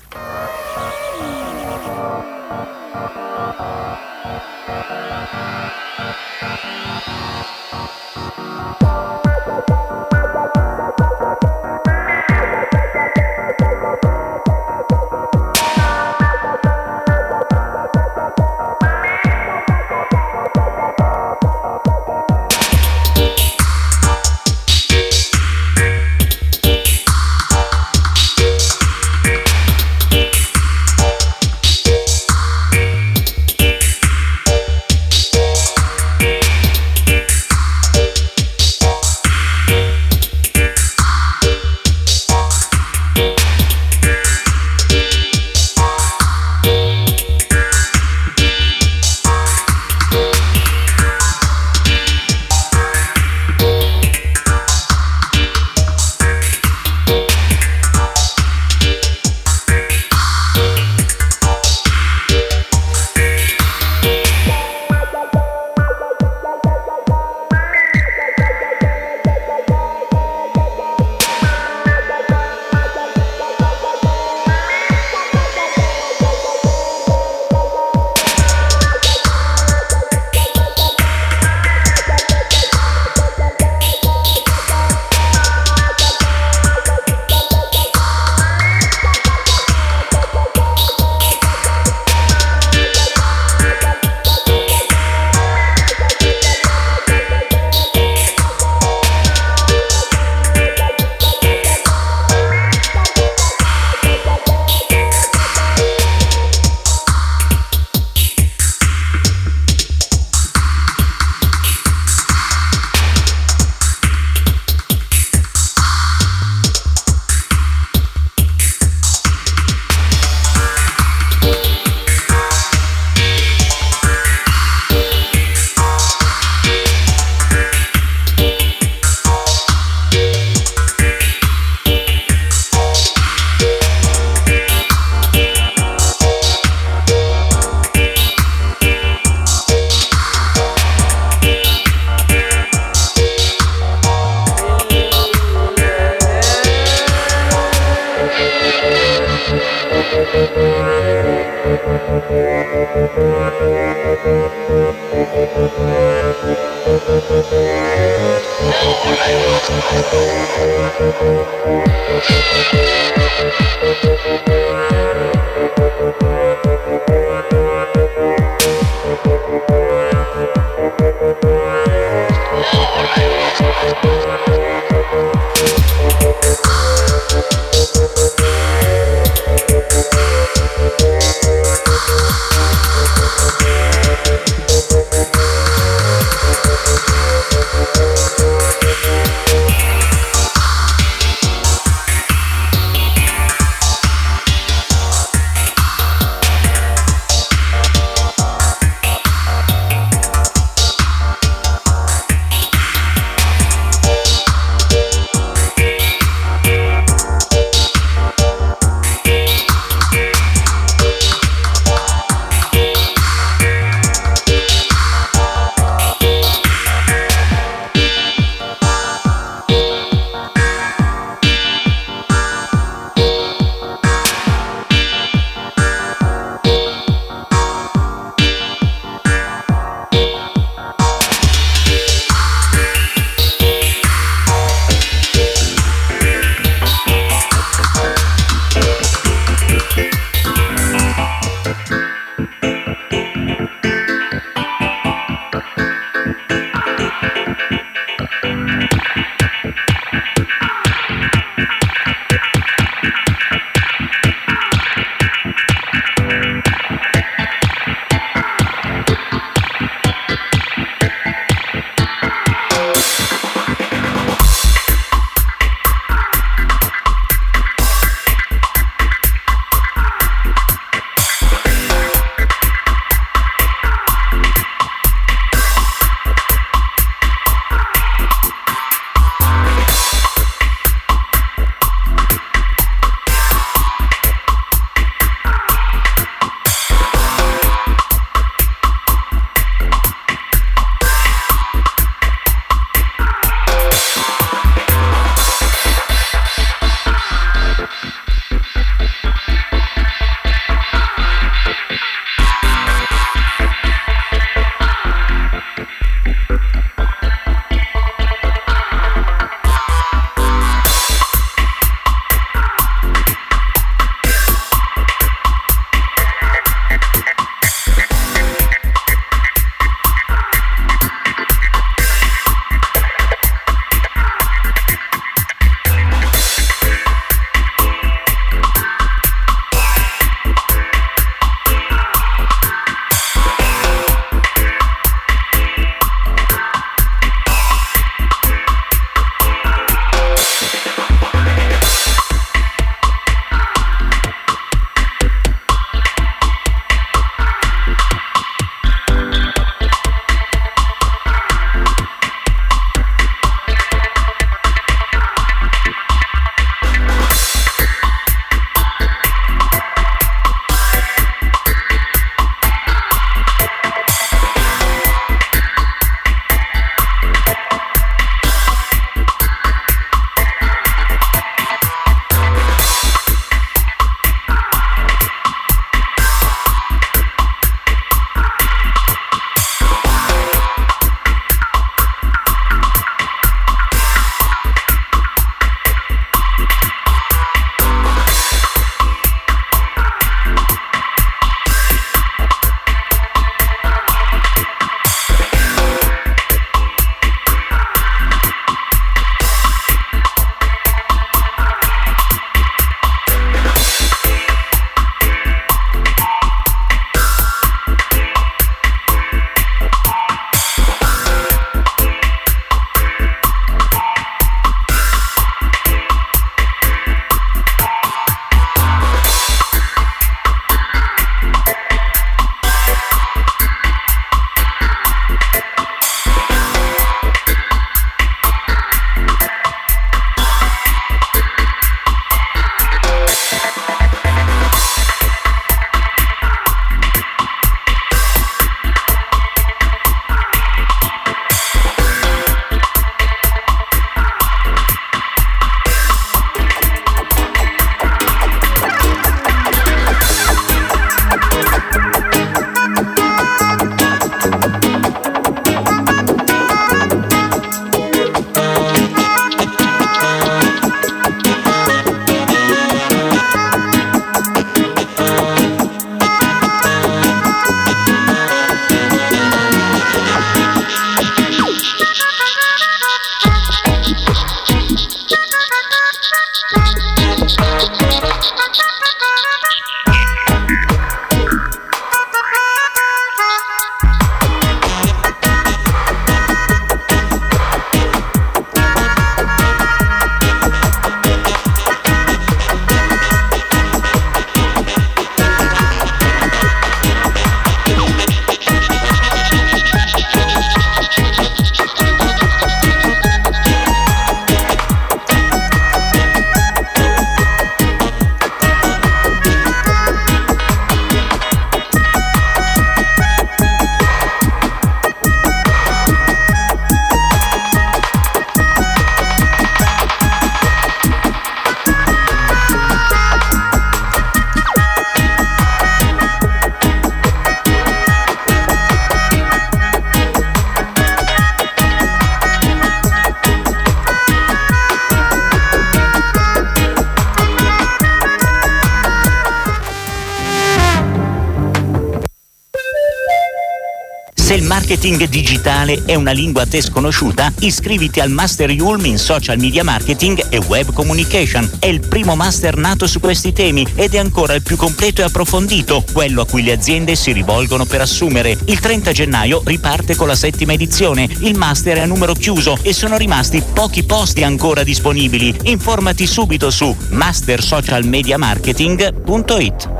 Se il marketing digitale è una lingua a te sconosciuta, iscriviti al Master Yulm in Social Media Marketing e Web Communication. È il primo master nato su questi temi ed è ancora il più completo e approfondito, quello a cui le aziende si rivolgono per assumere. Il trenta gennaio riparte con la settima edizione, il master è a numero chiuso e sono rimasti pochi posti ancora disponibili. Informati subito su master social media marketing punto it.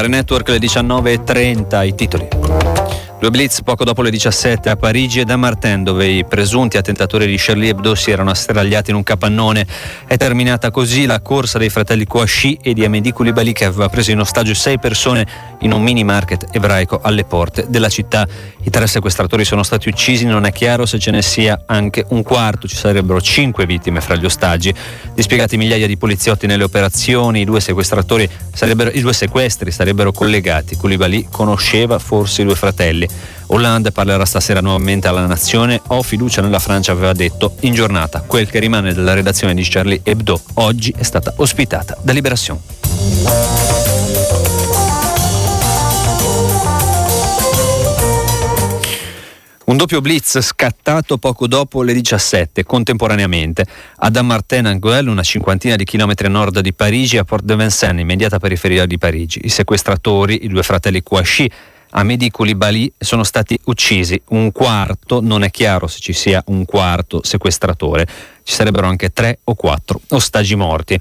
Network alle diciannove e trenta, i titoli. Due blitz poco dopo le diciassette a Parigi e Damartin, dove i presunti attentatori di Charlie Hebdo si erano asserragliati in un capannone. È terminata così la corsa dei fratelli Kouachi e di Amedy Coulibaly, che aveva preso in ostaggio sei persone in un mini market ebraico alle porte della città. I tre sequestratori sono stati uccisi, non è chiaro se ce ne sia anche un quarto. Ci sarebbero cinque vittime fra gli ostaggi, dispiegati migliaia di poliziotti nelle operazioni. I due sequestratori sarebbero, i due sequestri sarebbero collegati. Coulibaly conosceva forse i due fratelli. Hollande parlerà stasera nuovamente alla Nazione. Ho fiducia nella Francia, aveva detto in giornata. Quel che rimane della redazione di Charlie Hebdo oggi è stata ospitata da Liberation. Un doppio blitz scattato poco dopo le diciassette, contemporaneamente. A Damartin-en-Goële, una cinquantina di chilometri a nord di Parigi, a Porte de Vincennes, immediata periferia di Parigi. I sequestratori, i due fratelli Kouachi, Amedy Coulibaly, sono stati uccisi. Un quarto, non è chiaro se ci sia un quarto sequestratore. Ci sarebbero anche tre o quattro ostaggi morti.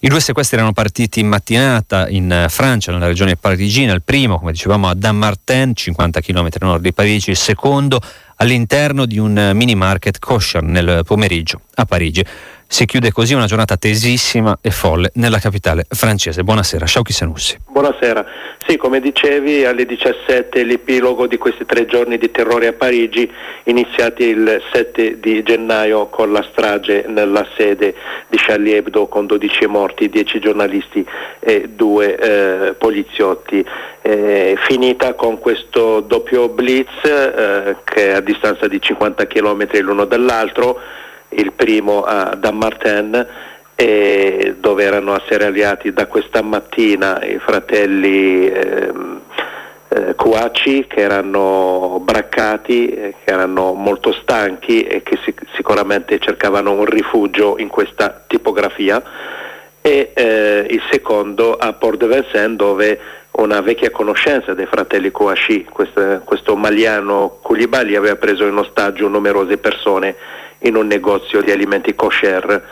I due sequestri erano partiti in mattinata in Francia, nella regione parigina. Il primo, come dicevamo, a Damartin, cinquanta chilometri a nord di Parigi, il secondo all'interno di un mini market kosher nel pomeriggio a Parigi. Si chiude così una giornata tesissima e folle nella capitale francese. Buonasera, Sciauchi Sanussi. Buonasera. Sì, come dicevi, alle diciassette l'epilogo di questi tre giorni di terrore a Parigi, iniziati il sette di gennaio con la strage nella sede di Charlie Hebdo, con dodici morti, dieci giornalisti e due eh, poliziotti. Eh, finita con questo doppio blitz eh, che è a distanza di cinquanta chilometri l'uno dall'altro. Il primo a Damartin, eh, dove erano asserragliati da questa mattina i fratelli ehm, eh, Kouachi, che erano braccati, eh, che erano molto stanchi e che sic- sicuramente cercavano un rifugio in questa tipografia, e eh, il secondo a Porte de Vincennes, dove una vecchia conoscenza dei fratelli Kouachi, questo, questo maliano Coulibaly, aveva preso in ostaggio numerose persone in un negozio di alimenti kosher.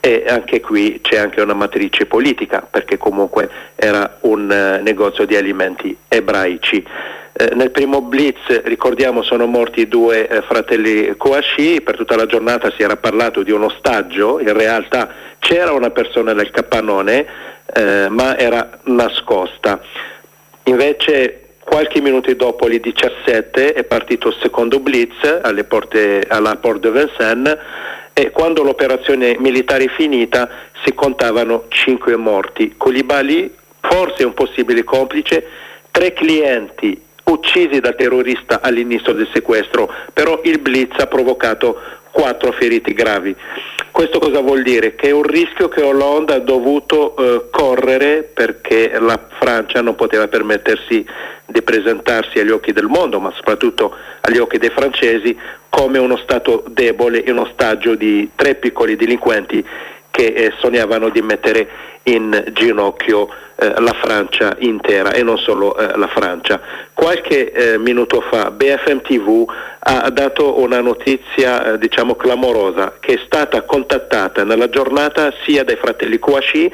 E anche qui c'è anche una matrice politica, perché comunque era un eh, negozio di alimenti ebraici. Eh, nel primo blitz, ricordiamo, sono morti due eh, fratelli Kouachi. Per tutta la giornata si era parlato di un ostaggio, in realtà c'era una persona nel capannone eh, ma era nascosta. Invece qualche minuto dopo le diciassette è partito il secondo blitz alle porte, alla Porte de Vincennes, e quando l'operazione militare è finita si contavano cinque morti. Coulibaly, forse un possibile complice, tre clienti uccisi dal terrorista all'inizio del sequestro, però il blitz ha provocato quattro feriti gravi. Questo cosa vuol dire? Che è un rischio che Hollande ha dovuto eh, correre perché la Francia non poteva permettersi di presentarsi agli occhi del mondo, ma soprattutto agli occhi dei francesi, come uno stato debole e un ostaggio di tre piccoli delinquenti che eh, sognavano di mettere in ginocchio eh, la Francia intera e non solo eh, la Francia. Qualche eh, minuto fa B F M T V ha dato una notizia eh, diciamo clamorosa, che è stata contattata nella giornata sia dai fratelli Kouachi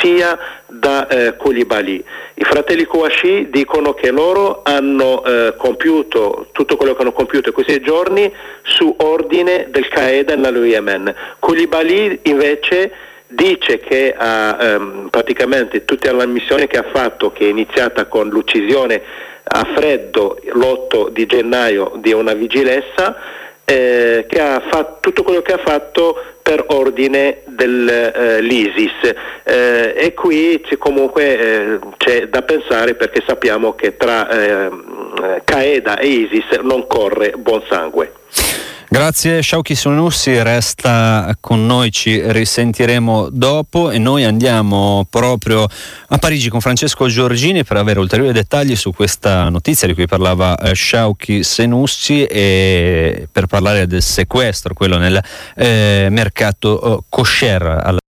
sia da eh, Coulibaly. I fratelli Kouachi dicono che loro hanno eh, compiuto tutto quello che hanno compiuto in questi giorni su ordine del Qaeda nello Yemen. Coulibaly invece dice che ha ehm, praticamente tutta la missione che ha fatto, che è iniziata con l'uccisione a freddo l'otto di gennaio di una vigilessa, eh, che ha fatto tutto quello che ha fatto per ordine dell'Isis. Eh, eh, e qui c'è comunque eh, c'è da pensare, perché sappiamo che tra eh, Qaeda e Isis non corre buon sangue. Grazie Sciauchi Sonussi, resta con noi, ci risentiremo dopo, e noi andiamo proprio a Parigi con Francesco Giorgini per avere ulteriori dettagli su questa notizia di cui parlava eh, Sciauchi Sonussi, e per parlare del sequestro, quello nel eh, mercato eh, kosher. Alla